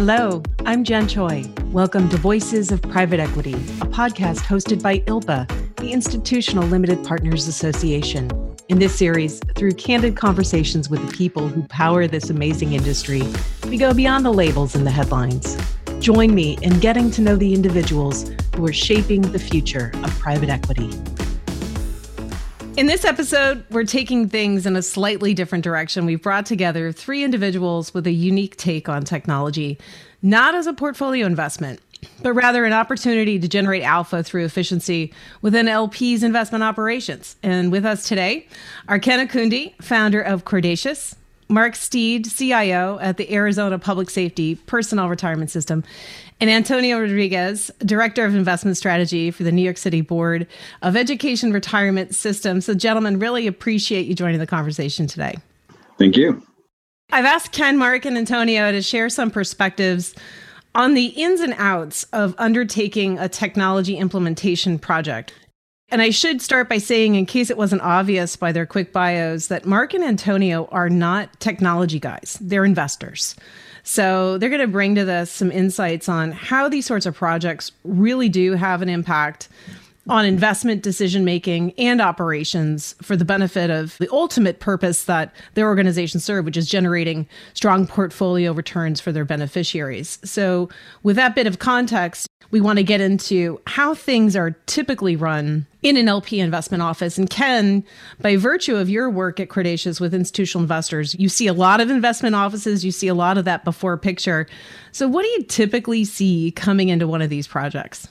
Hello, I'm Jen Choi. Welcome to Voices of Private Equity, a podcast hosted by ILPA, the Institutional Limited Partners Association. In this series, through candid conversations with the people who power this amazing industry, we go beyond the labels and the headlines. Join me in getting to know the individuals who are shaping the future of private equity. In this episode, we're taking things in a slightly different direction. We've brought together three individuals with a unique take on technology, not as a portfolio investment, but rather an opportunity to generate alpha through efficiency within LP's investment operations. And with us today are Ken Akoundi, founder of Cordatius, Mark Steed, CIO at the Arizona Public Safety Personnel Retirement System, and Antonio Rodriguez, Director of Investment Strategy for the New York City Board of Education Retirement Systems. So, gentlemen, really appreciate you joining the conversation today. Thank you. I've asked Ken, Mark, and Antonio to share some perspectives on the ins and outs of undertaking a technology implementation project. And I should start by saying, in case it wasn't obvious by their quick bios, that Mark and Antonio are not technology guys. They're investors. So they're going to bring to this some insights on how these sorts of projects really do have an impact on investment decision-making and operations for the benefit of the ultimate purpose that their organizations serve, which is generating strong portfolio returns for their beneficiaries. So with that bit of context, we want to get into how things are typically run in an LP investment office. And Ken, by virtue of your work at Cordatius with institutional investors, you see a lot of investment offices, you see a lot of that before picture. So what do you typically see coming into one of these projects?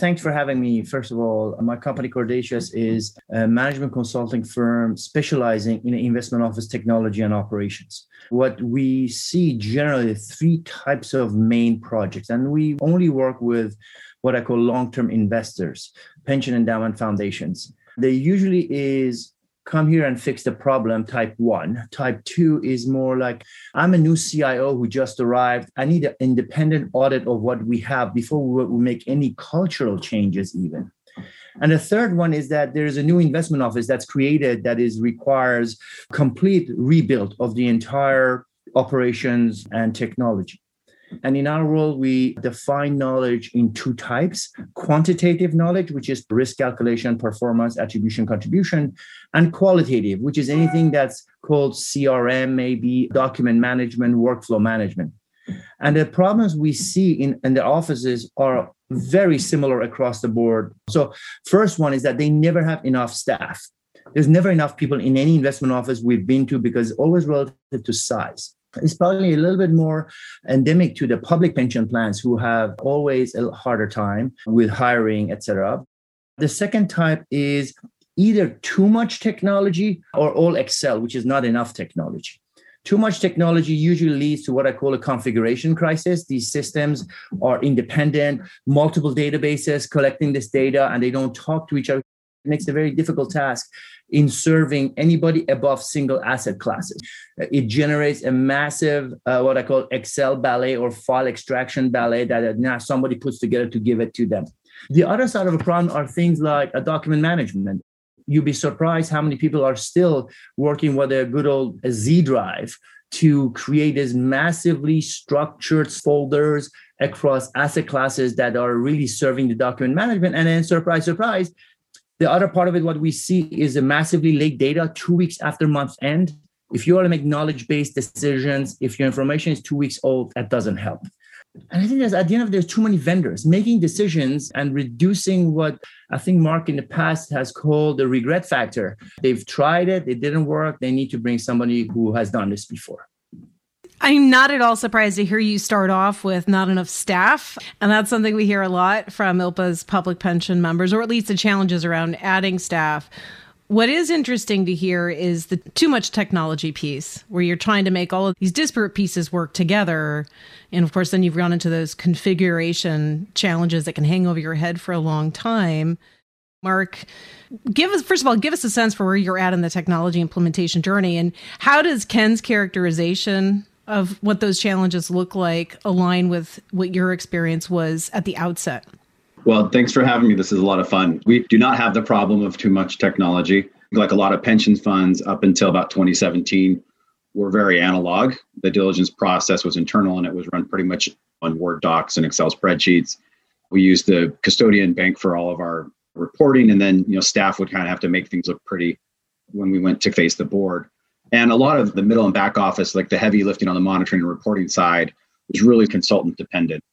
Thanks for having me. First of all, my company, Cordatius, is a management consulting firm specializing in investment office technology and operations. What we see generally three types of main projects, and we only work with what I call long-term investors, pension endowment foundations. There usually is come here and fix the problem, type one. Type two is more like, I'm a new CIO who just arrived. I need an independent audit of what we have before we make any cultural changes even. And the third one is that there is a new investment office that's created that is requires complete rebuild of the entire operations and technology. And in our world, we define knowledge in two types: quantitative knowledge, which is risk calculation, performance, attribution, contribution, and qualitative, which is anything that's called CRM, maybe document management, workflow management. And the problems we see in the offices are very similar across the board. So first one is that they never have enough staff. There's never enough people in any investment office we've been to because always relative to size. It's probably a little bit more endemic to the public pension plans who have always a harder time with hiring, et cetera. The second type is either too much technology or all Excel, which is not enough technology. Too much technology usually leads to what I call a configuration crisis. These systems are independent, multiple databases collecting this data, and they don't talk to each other. It makes a very difficult task in serving anybody above single asset classes. It generates a massive, what I call Excel ballet or file extraction ballet that now somebody puts together to give it to them. The other side of a problem are things like a document management. You'd be surprised how many people are still working with a good old Z drive to create these massively structured folders across asset classes that are really serving the document management. And then surprise, surprise, the other part of it, what we see is a massively late data 2 weeks after month end. If you want to make knowledge-based decisions, if your information is 2 weeks old, that doesn't help. And I think at the end of it, there's too many vendors making decisions and reducing what I think Mark in the past has called the regret factor. They've tried it. It didn't work. They need to bring somebody who has done this before. I'm not at all surprised to hear you start off with not enough staff. And that's something we hear a lot from ILPA's public pension members, or at least the challenges around adding staff. What is interesting to hear is the too much technology piece, where you're trying to make all of these disparate pieces work together. And of course, then you've run into those configuration challenges that can hang over your head for a long time. Mark, give us a sense for where you're at in the technology implementation journey, and how does Ken's characterization of what those challenges look like align with what your experience was at the outset? Well, thanks for having me. This is a lot of fun. We do not have the problem of too much technology. Like a lot of pension funds up until about 2017, were very analog. The diligence process was internal and it was run pretty much on Word docs and Excel spreadsheets. We used the custodian bank for all of our reporting, and then, you know, staff would kind of have to make things look pretty when we went to face the board. And a lot of the middle and back office, like the heavy lifting on the monitoring and reporting side, was really consultant dependent.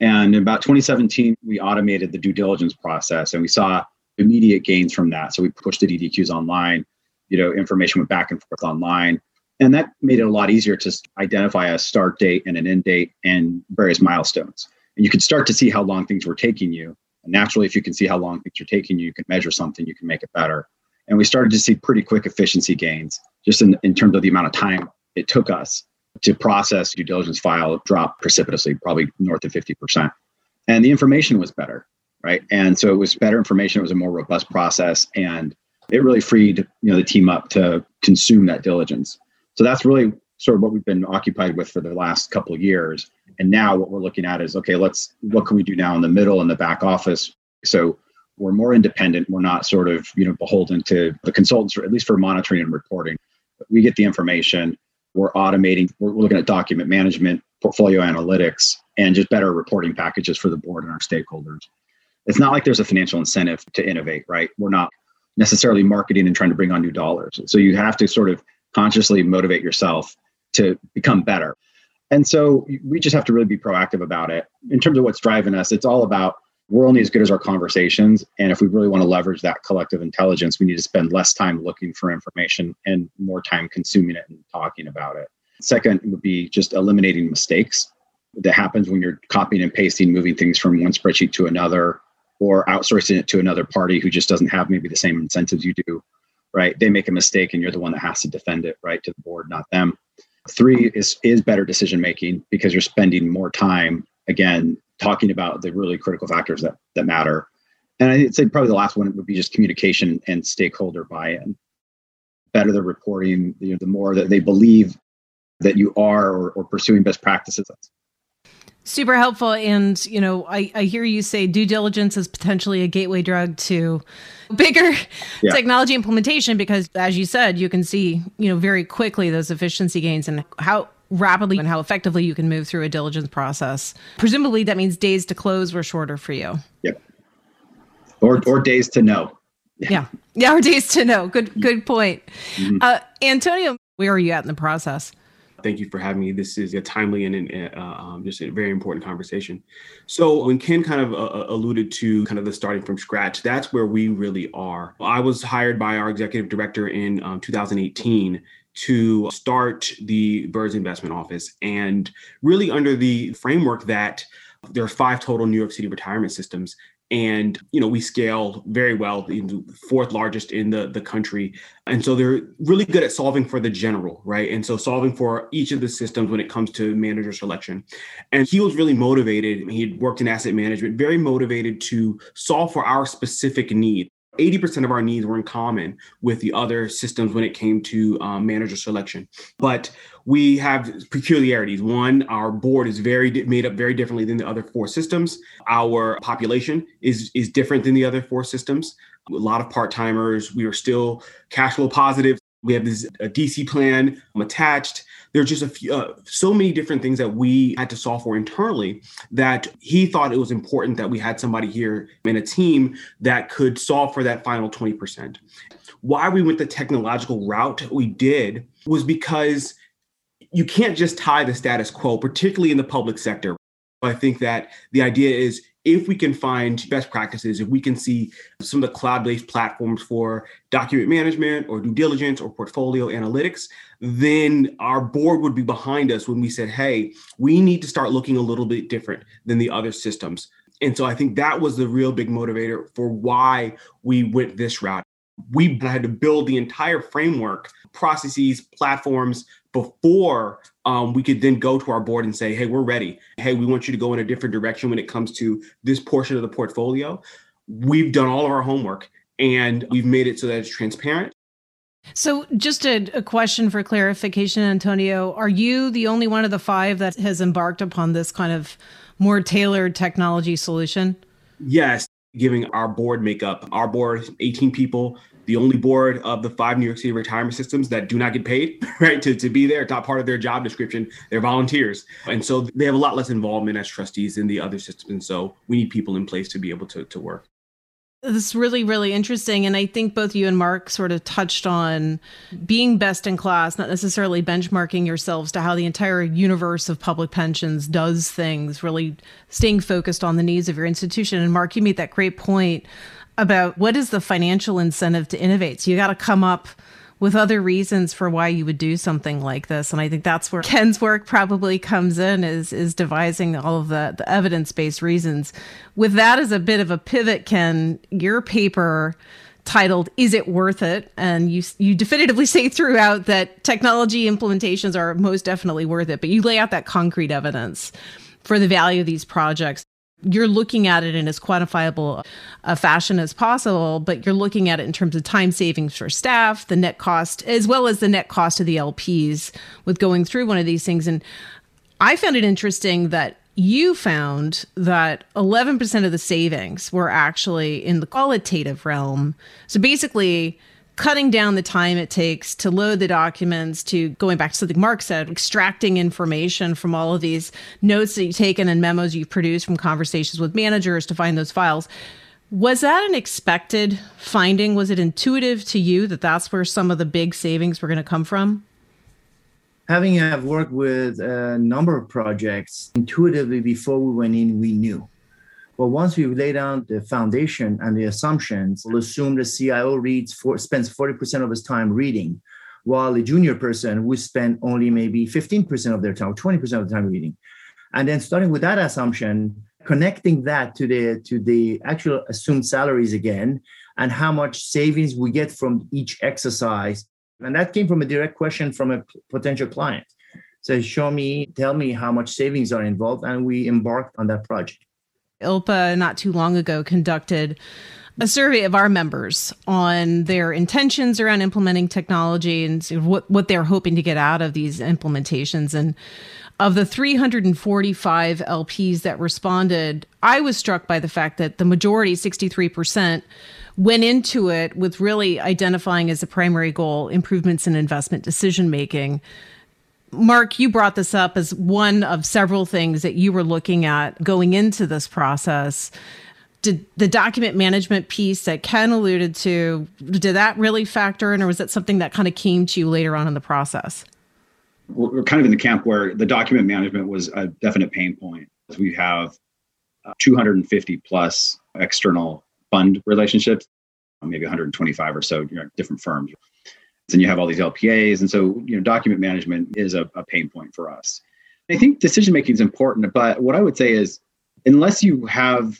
And in about 2017, we automated the due diligence process, and we saw immediate gains from that. So we pushed the DDQs online, you know, information went back and forth online. And that made it a lot easier to identify a start date and an end date and various milestones. And you could start to see how long things were taking you. And naturally, if you can see how long things are taking you, you can measure something, you can make it better. And we started to see pretty quick efficiency gains, just in terms of the amount of time it took us to process due diligence file drop precipitously, probably north of 50%. And the information was better, right? And so it was better information. It was a more robust process. And it really freed, you know, the team up to consume that diligence. So that's really sort of what we've been occupied with for the last couple of years. And now what we're looking at is, okay, what can we do now in the middle and the back office? So we're more independent. We're not sort of, you know, beholden to the consultants, or at least for monitoring and reporting. We get the information. We're automating. We're looking at document management, portfolio analytics, and just better reporting packages for the board and our stakeholders. It's not like there's a financial incentive to innovate, right? We're not necessarily marketing and trying to bring on new dollars. So you have to sort of consciously motivate yourself to become better. And so we just have to really be proactive about it. In terms of what's driving us, it's all about, we're only as good as our conversations. And if we really want to leverage that collective intelligence, we need to spend less time looking for information and more time consuming it and talking about it. Second would be just eliminating mistakes that happens when you're copying and pasting, moving things from one spreadsheet to another, or outsourcing it to another party who just doesn't have maybe the same incentives you do, right? They make a mistake and you're the one that has to defend it, right? To the board, not them. Three is better decision-making, because you're spending more time, again, talking about the really critical factors that matter. And I'd say probably the last one would be just communication and stakeholder buy-in. Better the reporting, you know, the more that they believe that you are or pursuing best practices. Super helpful. And, you know, I hear you say due diligence is potentially a gateway drug to bigger technology implementation, because as you said, you can see, you know, very quickly those efficiency gains and how rapidly and how effectively you can move through a diligence process. Presumably that means days to close were shorter for you. Yep. Or days to know. Yeah. Yeah. Or days to know. Good point. Mm-hmm. Antonio, where are you at in the process? Thank you for having me. This is a timely and just a very important conversation. So when Ken kind of alluded to kind of the starting from scratch, that's where we really are. I was hired by our executive director in 2018 to start the Bird's Investment Office, and really under the framework that there are 5 total New York City retirement systems. And, you know, we scale very well, the 4th largest in the country. And so they're really good at solving for the general, right? And so solving for each of the systems when it comes to manager selection. And he was really motivated. He had worked in asset management, very motivated to solve for our specific need. 80% of our needs were in common with the other systems when it came to manager selection. But we have peculiarities. One, our board is made up very differently than the other 4 systems. Our population is different than the other 4 systems. A lot of part-timers. We are still cash flow positive. We have this DC plan attached. There are just so many different things that we had to solve for internally that he thought it was important that we had somebody here in a team that could solve for that final 20%. Why we went the technological route we did was because you can't just tie the status quo, particularly in the public sector. I think that the idea is, if we can find best practices, if we can see some of the cloud-based platforms for document management or due diligence or portfolio analytics, then our board would be behind us when we said, hey, we need to start looking a little bit different than the other systems. And so I think that was the real big motivator for why we went this route. We had to build the entire framework, processes, platforms before we could then go to our board and say, hey, we're ready. Hey, we want you to go in a different direction when it comes to this portion of the portfolio. We've done all of our homework and we've made it so that it's transparent. So just a question for clarification, Antonio, are you the only one of the 5 that has embarked upon this kind of more tailored technology solution? Yes. Giving our board makeup, our board, 18 people, the only board of the 5 New York City retirement systems that do not get paid, right, to be there. It's not part of their job description. They're volunteers. And so they have a lot less involvement as trustees than the other systems. And so we need people in place to be able to work. This is really, really interesting. And I think both you and Mark sort of touched on being best in class, not necessarily benchmarking yourselves to how the entire universe of public pensions does things, really staying focused on the needs of your institution. And Mark, you made that great point about what is the financial incentive to innovate. So you got to come up with other reasons for why you would do something like this. And I think that's where Ken's work probably comes in, is devising all of the evidence-based reasons. With that as a bit of a pivot, Ken, your paper titled, Is It Worth It? And you definitively say throughout that technology implementations are most definitely worth it, but you lay out that concrete evidence for the value of these projects. You're looking at it in as quantifiable a fashion as possible, but you're looking at it in terms of time savings for staff, the net cost, as well as the net cost of the LPs with going through one of these things. And I found it interesting that you found that 11% of the savings were actually in the qualitative realm. So basically, cutting down the time it takes to load the documents, to going back to something Mark said, extracting information from all of these notes that you've taken and memos you've produced from conversations with managers to find those files. Was that an expected finding? Was it intuitive to you that that's where some of the big savings were going to come from? Having worked with a number of projects, intuitively before we went in, we knew. But once we lay down the foundation and the assumptions, we'll assume the CIO spends 40% of his time reading, while a junior person would spend only maybe 15% of their time, 20% of the time reading. And then starting with that assumption, connecting that to the actual assumed salaries again, and how much savings we get from each exercise. And that came from a direct question from a potential client. So tell me how much savings are involved. And we embarked on that project. ILPA not too long ago conducted a survey of our members on their intentions around implementing technology and what they're hoping to get out of these implementations. And of the 345 LPs that responded, I was struck by the fact that the majority, 63%, went into it with really identifying as a primary goal improvements in investment decision-making. Mark, you brought this up as one of several things that you were looking at going into this process. Did the document management piece that Ken alluded to, did that really factor in, or was that something that kind of came to you later on in the process? We're kind of in the camp where the document management was a definite pain point. We have 250 plus external fund relationships, maybe 125 or so, different firms. And you have all these LPAs. And so, document management is a pain point for us. I think decision-making is important, but what I would say is, unless you have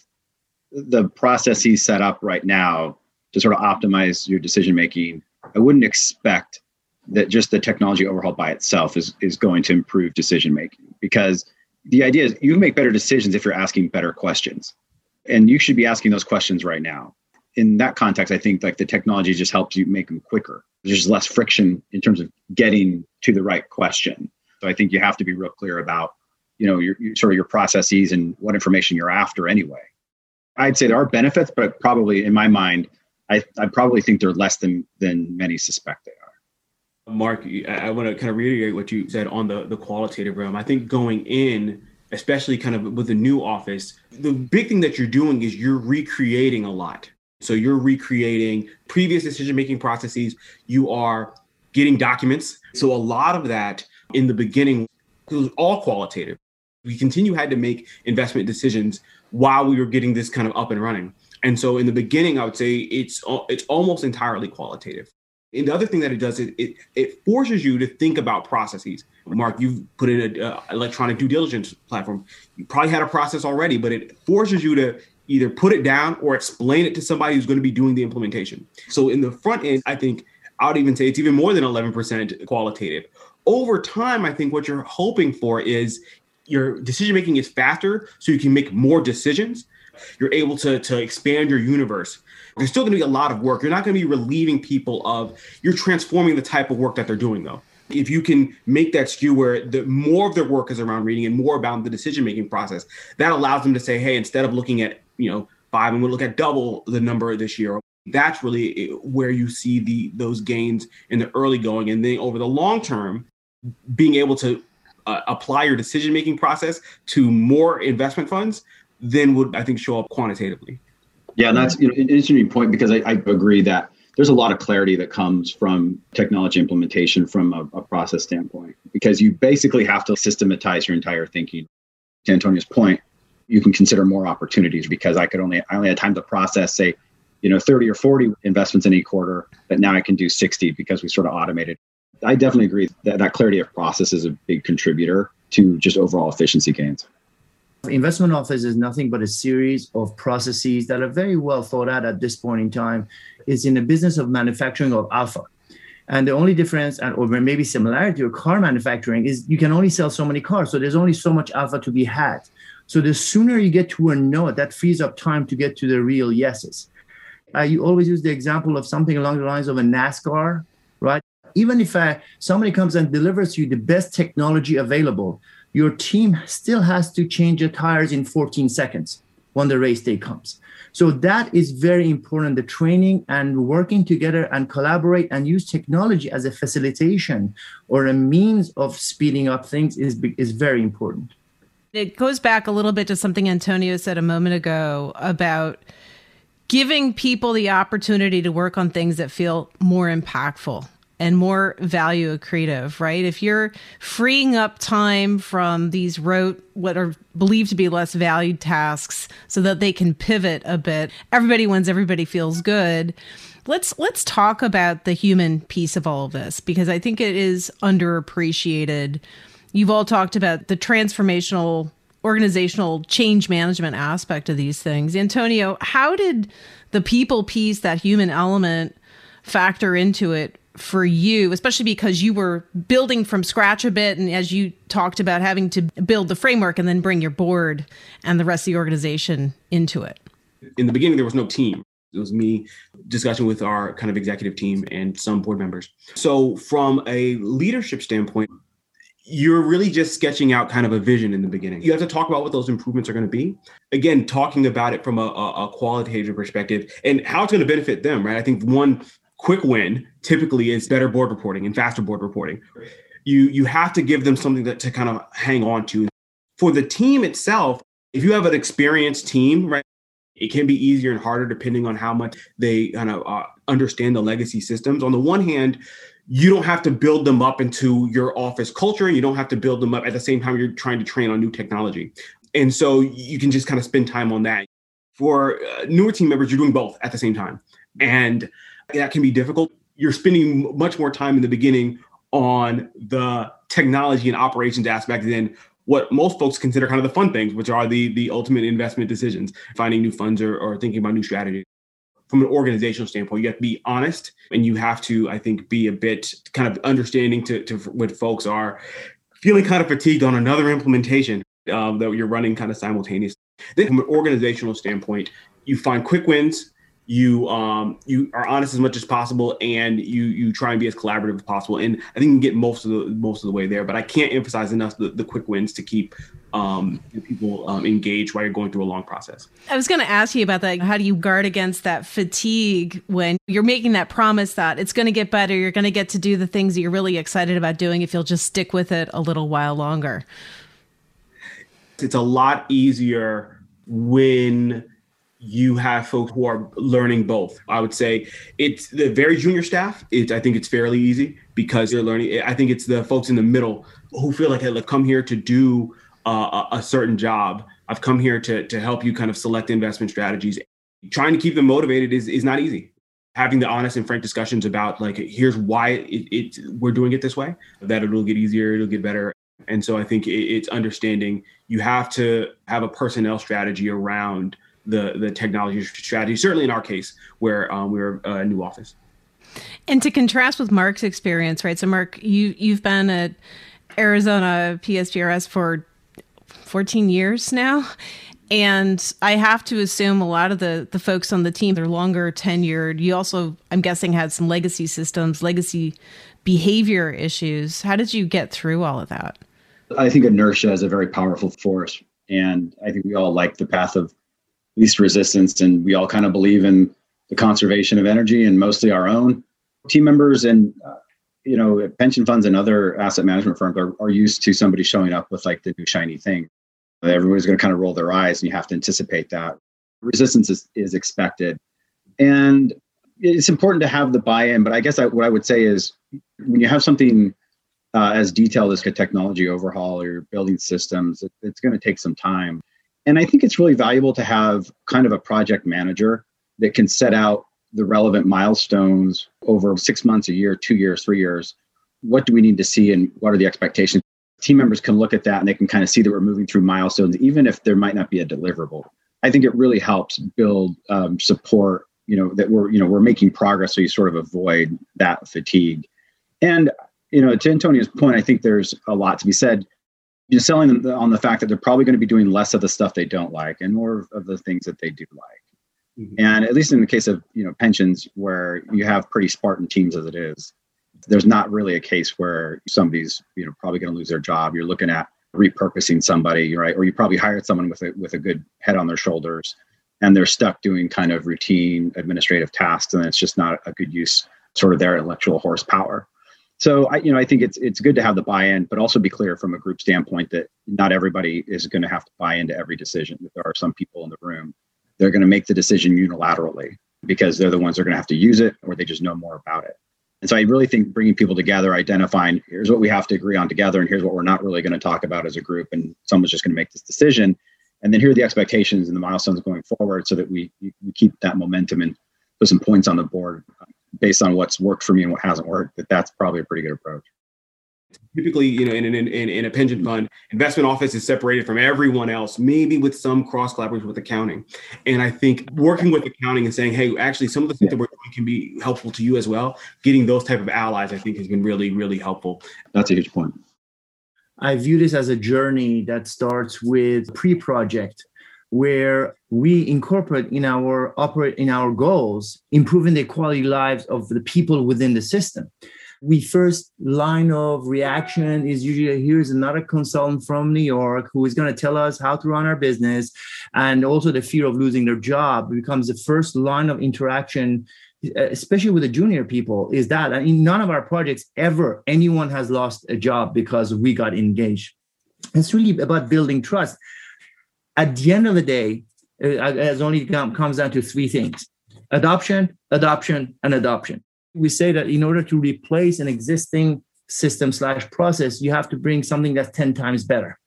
the processes set up right now to sort of optimize your decision-making, I wouldn't expect that just the technology overhaul by itself is going to improve decision-making, because the idea is you make better decisions if you're asking better questions, and you should be asking those questions right now. In that context, I think the technology just helps you make them quicker. There's less friction in terms of getting to the right question. So I think you have to be real clear about, your processes and what information you're after anyway. I'd say there are benefits, but probably in my mind, I probably think they're less than many suspect they are. Mark, I want to kind of reiterate what you said on the qualitative realm. I think going in, especially kind of with the new office, the big thing that you're doing is you're recreating a lot. So you're recreating previous decision-making processes. You are getting documents. So a lot of that in the beginning was all qualitative. We had to make investment decisions while we were getting this kind of up and running. And so in the beginning, I would say it's almost entirely qualitative. And the other thing that it does is it forces you to think about processes. Mark, you've put in an electronic due diligence platform. You probably had a process already, but it forces you to either put it down or explain it to somebody who's going to be doing the implementation. So in the front end, I think I would even say it's even more than 11% qualitative. Over time, I think what you're hoping for is your decision-making is faster, so you can make more decisions. You're able to expand your universe. There's still going to be a lot of work. You're not going to be relieving people of, you're transforming the type of work that they're doing, though. If you can make that skew where more of their work is around reading and more about the decision-making process, that allows them to say, hey, instead of looking at 5, and we'll look at double the number this year. That's really where you see those gains in the early going. And then over the long term, being able to apply your decision-making process to more investment funds, then would, I think, show up quantitatively. Yeah, and that's an interesting point, because I agree that there's a lot of clarity that comes from technology implementation from a process standpoint, because you basically have to systematize your entire thinking. To Antonio's point, you can consider more opportunities, because I only had time to process, say, 30 or 40 investments in a quarter, but now I can do 60 because we sort of automated. I definitely agree that that clarity of process is a big contributor to just overall efficiency gains. Investment office is nothing but a series of processes that are very well thought out at this point in time. It's in the business of manufacturing of alpha. And the only difference, or maybe similarity, with car manufacturing is you can only sell so many cars. So there's only so much alpha to be had. So the sooner you get to a no, that frees up time to get to the real yeses. You always use the example of something along the lines of a NASCAR, right? Even if somebody comes and delivers you the best technology available, your team still has to change the tires in 14 seconds when the race day comes. So that is very important, the training and working together and collaborate and use technology as a facilitation or a means of speeding up things is very important. It goes back a little bit to something Antonio said a moment ago about giving people the opportunity to work on things that feel more impactful and more value accretive, right? If you're freeing up time from these rote, what are believed to be less valued tasks so that they can pivot a bit, everybody wins, everybody feels good. Let's talk about the human piece of all of this, because I think it is underappreciated. You've all talked about the transformational organizational change management aspect of these things. Antonio, how did the people piece, that human element, factor into it for you, especially because you were building from scratch a bit, and as you talked about, having to build the framework and then bring your board and the rest of the organization into it? In the beginning, there was no team. It was me discussing with our kind of executive team and some board members. So from a leadership standpoint, you're really just sketching out kind of a vision in the beginning. You have to talk about what those improvements are going to be. Again, talking about it from a qualitative perspective and how it's going to benefit them, right? I think one quick win typically is better board reporting and faster board reporting. You have to give them something to kind of hang on to. For the team itself, if you have an experienced team, right, it can be easier and harder depending on how much they kind of understand the legacy systems. On the one hand, you don't have to build them up into your office culture. You don't have to build them up at the same time you're trying to train on new technology. And so you can just kind of spend time on that. For newer team members, you're doing both at the same time. And that can be difficult. You're spending much more time in the beginning on the technology and operations aspect than what most folks consider kind of the fun things, which are the ultimate investment decisions, finding new funds or thinking about new strategies. From an organizational standpoint, you have to be honest, and you have to, I think, be a bit kind of understanding to when folks are feeling kind of fatigued on another implementation that you're running kind of simultaneously. Then from an organizational standpoint, you find quick wins, you are honest as much as possible, and you try and be as collaborative as possible. And I think you can get most of the way there, but I can't emphasize enough the quick wins to keep people engaged while you're going through a long process. I was going to ask you about that. How do you guard against that fatigue when you're making that promise that it's going to get better, you're going to get to do the things that you're really excited about doing if you'll just stick with it a little while longer? It's a lot easier when you have folks who are learning both. I would say it's the very junior staff. I think it's fairly easy because they're learning. I think it's the folks in the middle who feel like, hey, look, come here to do a certain job. I've come here to help you kind of select investment strategies. Trying to keep them motivated is not easy. Having the honest and frank discussions about like, here's why we're doing it this way, that it'll get easier, it'll get better. And so I think it's understanding you have to have a personnel strategy around the technology strategy, certainly in our case where we were a new office. And to contrast with Mark's experience, right? So Mark, you've been at Arizona PSPRS for 14 years now. And I have to assume a lot of the folks on the team, they're longer tenured. You also, I'm guessing, had some legacy systems, legacy behavior issues. How did you get through all of that? I think inertia is a very powerful force. And I think we all like the path of least resistance. And we all kind of believe in the conservation of energy, and mostly our own team members. And you know, pension funds and other asset management firms are used to somebody showing up with like the new shiny thing. Everybody's going to kind of roll their eyes, and you have to anticipate that. Resistance is expected. And it's important to have the buy-in, but I guess what I would say is when you have something as detailed as a technology overhaul or you're building systems, it's going to take some time. And I think it's really valuable to have kind of a project manager that can set out the relevant milestones over 6 months, a year, 2 years, 3 years. What do we need to see and what are the expectations? Team members can look at that and they can kind of see that we're moving through milestones, even if there might not be a deliverable. I think it really helps build support, you know, that we're making progress. So you sort of avoid that fatigue. And, you know, to Antonio's point, I think there's a lot to be said. You're selling them on the fact that they're probably going to be doing less of the stuff they don't like and more of the things that they do like. Mm-hmm. And at least in the case of, you know, pensions where you have pretty Spartan teams as it is, there's not really a case where somebody's, you know, probably going to lose their job. You're looking at repurposing somebody, right? Or you probably hired someone with a good head on their shoulders and they're stuck doing kind of routine administrative tasks. And it's just not a good use sort of their intellectual horsepower. So I think it's good to have the buy-in, but also be clear from a group standpoint that not everybody is going to have to buy into every decision. That there are some people in the room, they're going to make the decision unilaterally because they're the ones that are going to have to use it or they just know more about it. And so I really think bringing people together, identifying here's what we have to agree on together and here's what we're not really going to talk about as a group. And someone's just going to make this decision. And then here are the expectations and the milestones going forward so that we keep that momentum and put some points on the board based on what's worked for me and what hasn't worked, that's probably a pretty good approach. Typically, you know, in a pension fund, investment office is separated from everyone else, maybe with some cross collaboration with accounting. And I think working with accounting and saying, hey, actually, some of the things that we're doing can be helpful to you as well. Getting those type of allies, I think, has been really, really helpful. That's a huge point. I view this as a journey that starts with pre-project, where we incorporate in our goals, improving the quality lives of the people within the system. We first line of reaction is usually, here's another consultant from New York who is going to tell us how to run our business. And also the fear of losing their job becomes the first line of interaction, especially with the junior people, is that in none of our projects ever anyone has lost a job because we got engaged. It's really about building trust. At the end of the day, it only comes down to three things: adoption, adoption, and adoption. We say that in order to replace an existing system/process, you have to bring something that's 10 times better.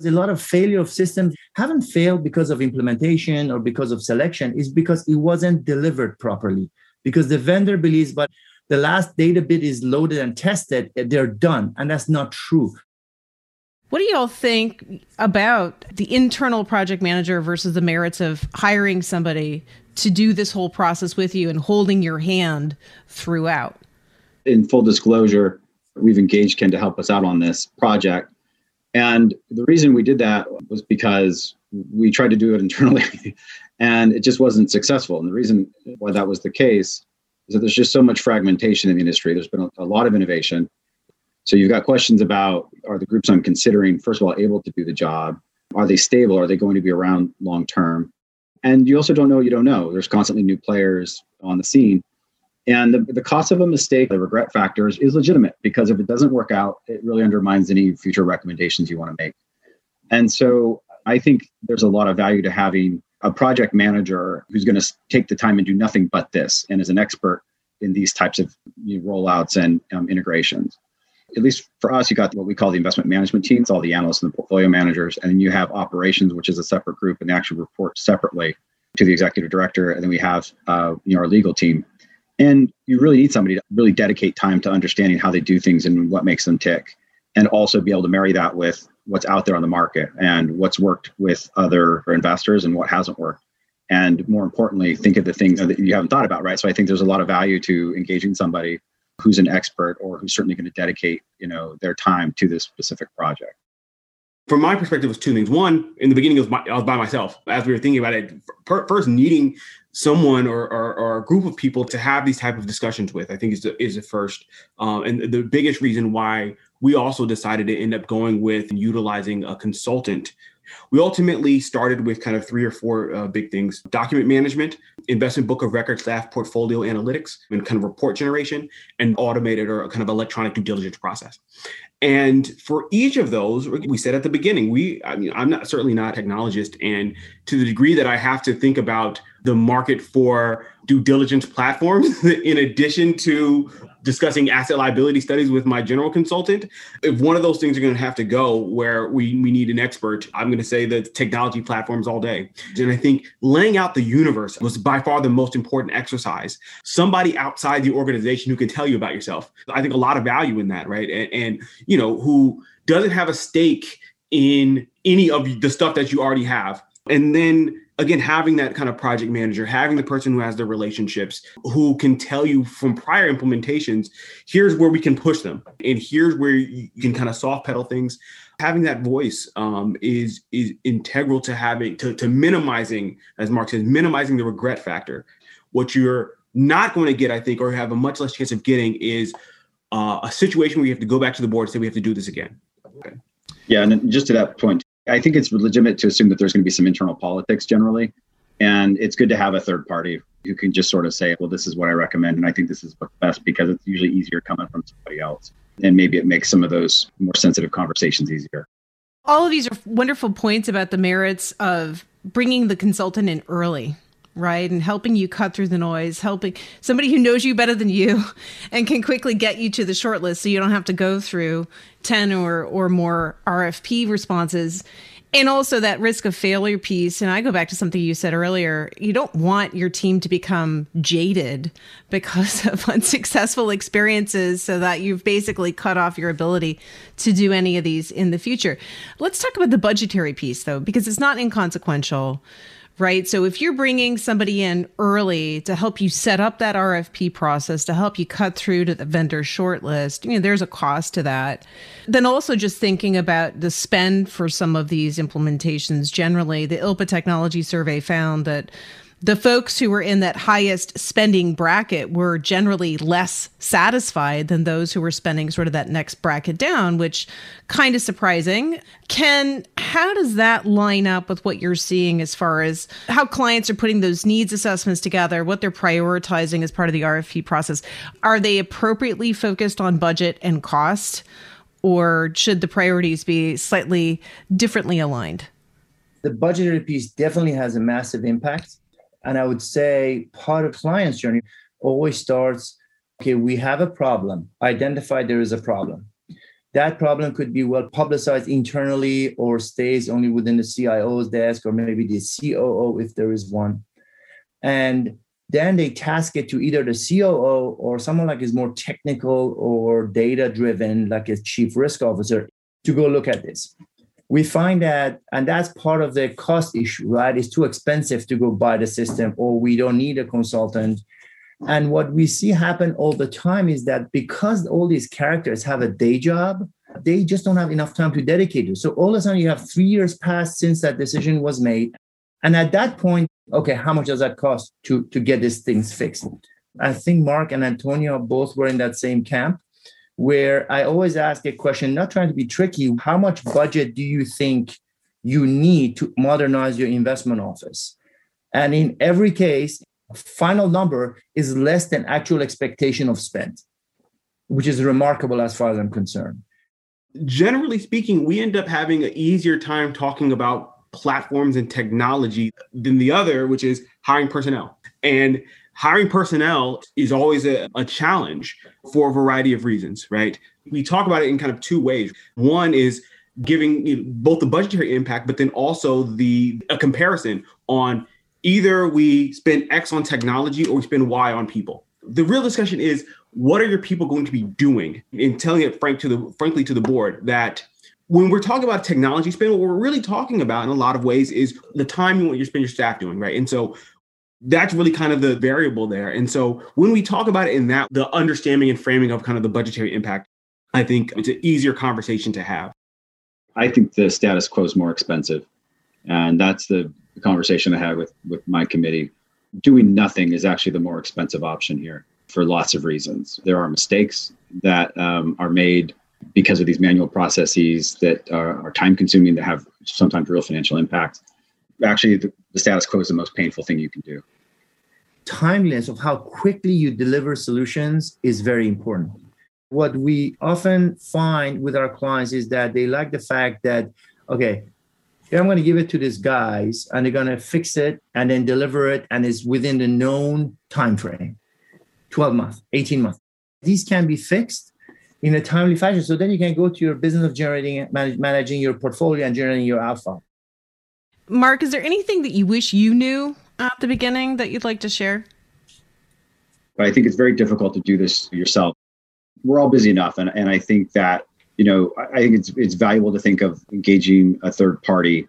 There's a lot of failure of systems haven't failed because of implementation or because of selection, is because it wasn't delivered properly. Because the vendor believes, but the last data bit is loaded and tested, they're done. And that's not true. What do y'all think about the internal project manager versus the merits of hiring somebody to do this whole process with you and holding your hand throughout? In full disclosure, we've engaged Ken to help us out on this project. And the reason we did that was because we tried to do it internally and it just wasn't successful. And the reason why that was the case is that there's just so much fragmentation in the industry. There's been a lot of innovation. So you've got questions about, are the groups I'm considering, first of all, able to do the job? Are they stable? Are they going to be around long term? And you also don't know what you don't know. There's constantly new players on the scene. And the cost of a mistake, the regret factors, is legitimate because if it doesn't work out, it really undermines any future recommendations you want to make. And so I think there's a lot of value to having a project manager who's going to take the time and do nothing but this and is an expert in these types of rollouts and integrations. At least for us, you got what we call the investment management teams, all the analysts and the portfolio managers. And then you have operations, which is a separate group and they actually report separately to the executive director. And then we have our legal team. And you really need somebody to really dedicate time to understanding how they do things and what makes them tick. And also be able to marry that with what's out there on the market and what's worked with other investors and what hasn't worked. And more importantly, think of the things that you haven't thought about, right? So I think there's a lot of value to engaging somebody who's an expert or who's certainly going to dedicate, you know, their time to this specific project. From my perspective, it was two things. One, in the beginning, I was by myself. As we were thinking about it, first needing someone or a group of people to have these type of discussions with, I think is the first. And the biggest reason why we also decided to end up going with and utilizing a consultant We ultimately started with kind of three or four big things: document management, investment book of record staff portfolio analytics, and kind of report generation, and automated or kind of electronic due diligence process. And for each of those, we said at the beginning, I'm certainly not a technologist. And to the degree that I have to think about the market for due diligence platforms, in addition to discussing asset liability studies with my general consultant, if one of those things are going to have to go where we need an expert, I'm going to say the technology platforms all day. And I think laying out the universe was by far the most important exercise. Somebody outside the organization who can tell you about yourself. I think a lot of value in that, right? And you know, who doesn't have a stake in any of the stuff that you already have. And then again, having that kind of project manager, having the person who has the relationships, who can tell you from prior implementations, here's where we can push them. And here's where you can kind of soft pedal things. Having that voice is integral to having, to minimizing, as Mark says, minimizing the regret factor. What you're not going to get, I think, or have a much less chance of getting is a situation where you have to go back to the board and say, we have to do this again. Okay. Yeah. And just to that point, I think it's legitimate to assume that there's going to be some internal politics generally. And it's good to have a third party who can just sort of say, well, this is what I recommend. And I think this is what's best, because it's usually easier coming from somebody else. And maybe it makes some of those more sensitive conversations easier. All of these are wonderful points about the merits of bringing the consultant in early, right? And helping you cut through the noise, helping somebody who knows you better than you and can quickly get you to the short list so you don't have to go through 10 or more RFP responses. And also that risk of failure piece. And I go back to something you said earlier. You don't want your team to become jaded because of unsuccessful experiences, so that you've basically cut off your ability to do any of these in the future. Let's talk about the budgetary piece, though, because it's not inconsequential. Right. So if you're bringing somebody in early to help you set up that RFP process, to help you cut through to the vendor shortlist, you know, there's a cost to that. Then also just thinking about the spend for some of these implementations. Generally, the ILPA technology survey found that the folks who were in that highest spending bracket were generally less satisfied than those who were spending sort of that next bracket down, which kind of surprising. Ken, how does that line up with what you're seeing as far as how clients are putting those needs assessments together, what they're prioritizing as part of the RFP process? Are they appropriately focused on budget and cost, or should the priorities be slightly differently aligned? The budgetary piece definitely has a massive impact. And I would say part of client's journey always starts, okay, we have a problem. Identify there is a problem. That problem could be well publicized internally or stays only within the CIO's desk or maybe the COO if there is one. And then they task it to either the COO or someone like is more technical or data-driven, like a chief risk officer, to go look at this. We find that, and that's part of the cost issue, right? It's too expensive to go buy the system, or we don't need a consultant. And what we see happen all the time is that because all these characters have a day job, they just don't have enough time to dedicate to. So all of a sudden you have 3 years passed since that decision was made. And at that point, okay, how much does that cost to get these things fixed? I think Mark and Antonio both were in that same camp, where I always ask a question, not trying to be tricky, how much budget do you think you need to modernize your investment office? And in every case, final number is less than actual expectation of spend, which is remarkable as far as I'm concerned. Generally speaking, we end up having an easier time talking about platforms and technology than the other, which is hiring personnel. And hiring personnel is always a challenge for a variety of reasons, right? We talk about it in kind of two ways. One is giving both the budgetary impact, but then also a comparison on either we spend X on technology or we spend Y on people. The real discussion is, what are your people going to be doing? And telling it frankly to the board that when we're talking about technology spend, what we're really talking about in a lot of ways is the time you want to spend your staff doing, right? And so that's really kind of the variable there. And so when we talk about it in that, the understanding and framing of kind of the budgetary impact, I think it's an easier conversation to have. I think the status quo is more expensive. And that's the conversation I had with my committee. Doing nothing is actually the more expensive option here for lots of reasons. There are mistakes that are made because of these manual processes that are time consuming, that have sometimes real financial impact. Actually, the status quo is the most painful thing you can do. Timeliness of how quickly you deliver solutions is very important. What we often find with our clients is that they like the fact that, okay, here I'm going to give it to these guys and they're going to fix it and then deliver it, and it's within the known time frame, 12 months, 18 months. These can be fixed in a timely fashion. So then you can go to your business of generating, managing your portfolio and generating your alpha. Mark, is there anything that you wish you knew at the beginning that you'd like to share? I think it's very difficult to do this yourself. We're all busy enough. And I think that, you know, I think it's valuable to think of engaging a third party,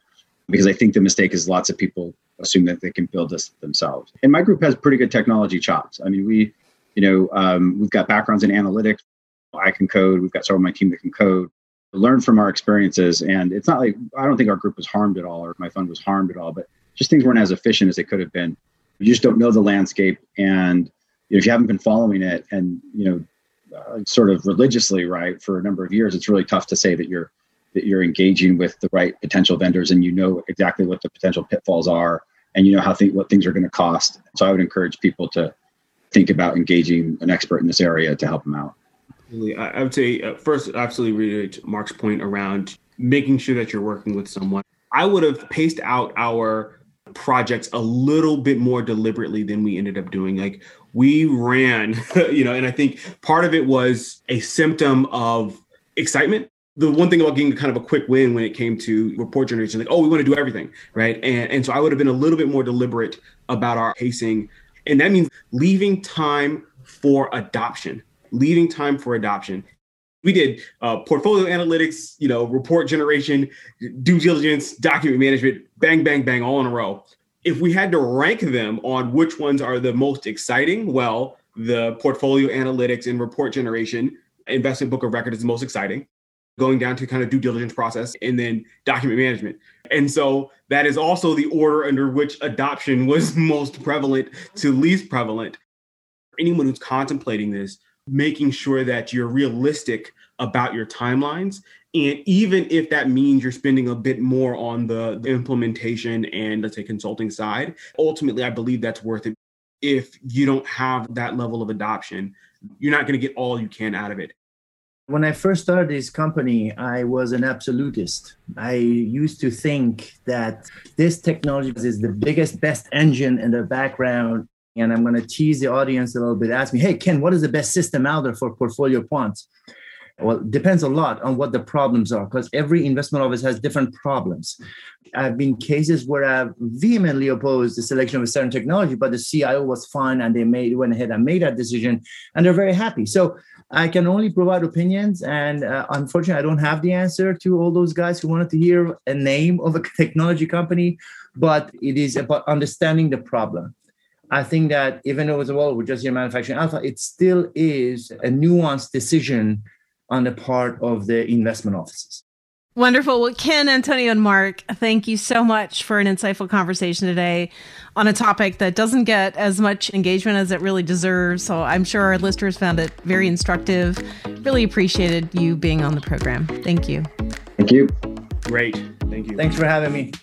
because I think the mistake is lots of people assume that they can build this themselves. And my group has pretty good technology chops. I mean, we, you know, we've got backgrounds in analytics. I can code. We've got some of my team that can code. Learn from our experiences. And it's not like, I don't think our group was harmed at all, or my fund was harmed at all, but just things weren't as efficient as they could have been. You just don't know the landscape. And you know, if you haven't been following it and, you know, sort of religiously, right, for a number of years, it's really tough to say that you're engaging with the right potential vendors and you know exactly what the potential pitfalls are, and you know how what things are going to cost. So I would encourage people to think about engaging an expert in this area to help them out. I would say first, absolutely reiterate Mark's point around making sure that you're working with someone. I would have paced out our projects a little bit more deliberately than we ended up doing. Like we ran, you know, and I think part of it was a symptom of excitement. The one thing about getting kind of a quick win when it came to report generation, like, oh, we want to do everything, right? And so I would have been a little bit more deliberate about our pacing. And that means leaving time for adoption. We did portfolio analytics, you know, report generation, due diligence, document management, bang, bang, bang, all in a row. If we had to rank them on which ones are the most exciting, well, the portfolio analytics and report generation, investment book of record is the most exciting, going down to kind of due diligence process, and then document management. And so that is also the order under which adoption was most prevalent to least prevalent. Anyone who's contemplating this, making sure that you're realistic about your timelines. And even if that means you're spending a bit more on the implementation and, let's say, consulting side, ultimately, I believe that's worth it. If you don't have that level of adoption, you're not going to get all you can out of it. When I first started this company, I was an absolutist. I used to think that this technology is the biggest, best engine in the background. And I'm going to tease the audience a little bit. Ask me, hey, Ken, what is the best system out there for portfolio quants? Well, it depends a lot on what the problems are, because every investment office has different problems. I've been cases where I've vehemently opposed the selection of a certain technology, but the CIO was fine and they went ahead and made that decision, and they're very happy. So I can only provide opinions. And unfortunately, I don't have the answer to all those guys who wanted to hear a name of a technology company, but it is about understanding the problem. I think that even though it's we're just here manufacturing alpha, it still is a nuanced decision on the part of the investment offices. Wonderful. Well, Ken, Antonio, and Mark, thank you so much for an insightful conversation today on a topic that doesn't get as much engagement as it really deserves. So I'm sure our listeners found it very instructive. Really appreciated you being on the program. Thank you. Thank you. Great. Thank you. Thanks for having me.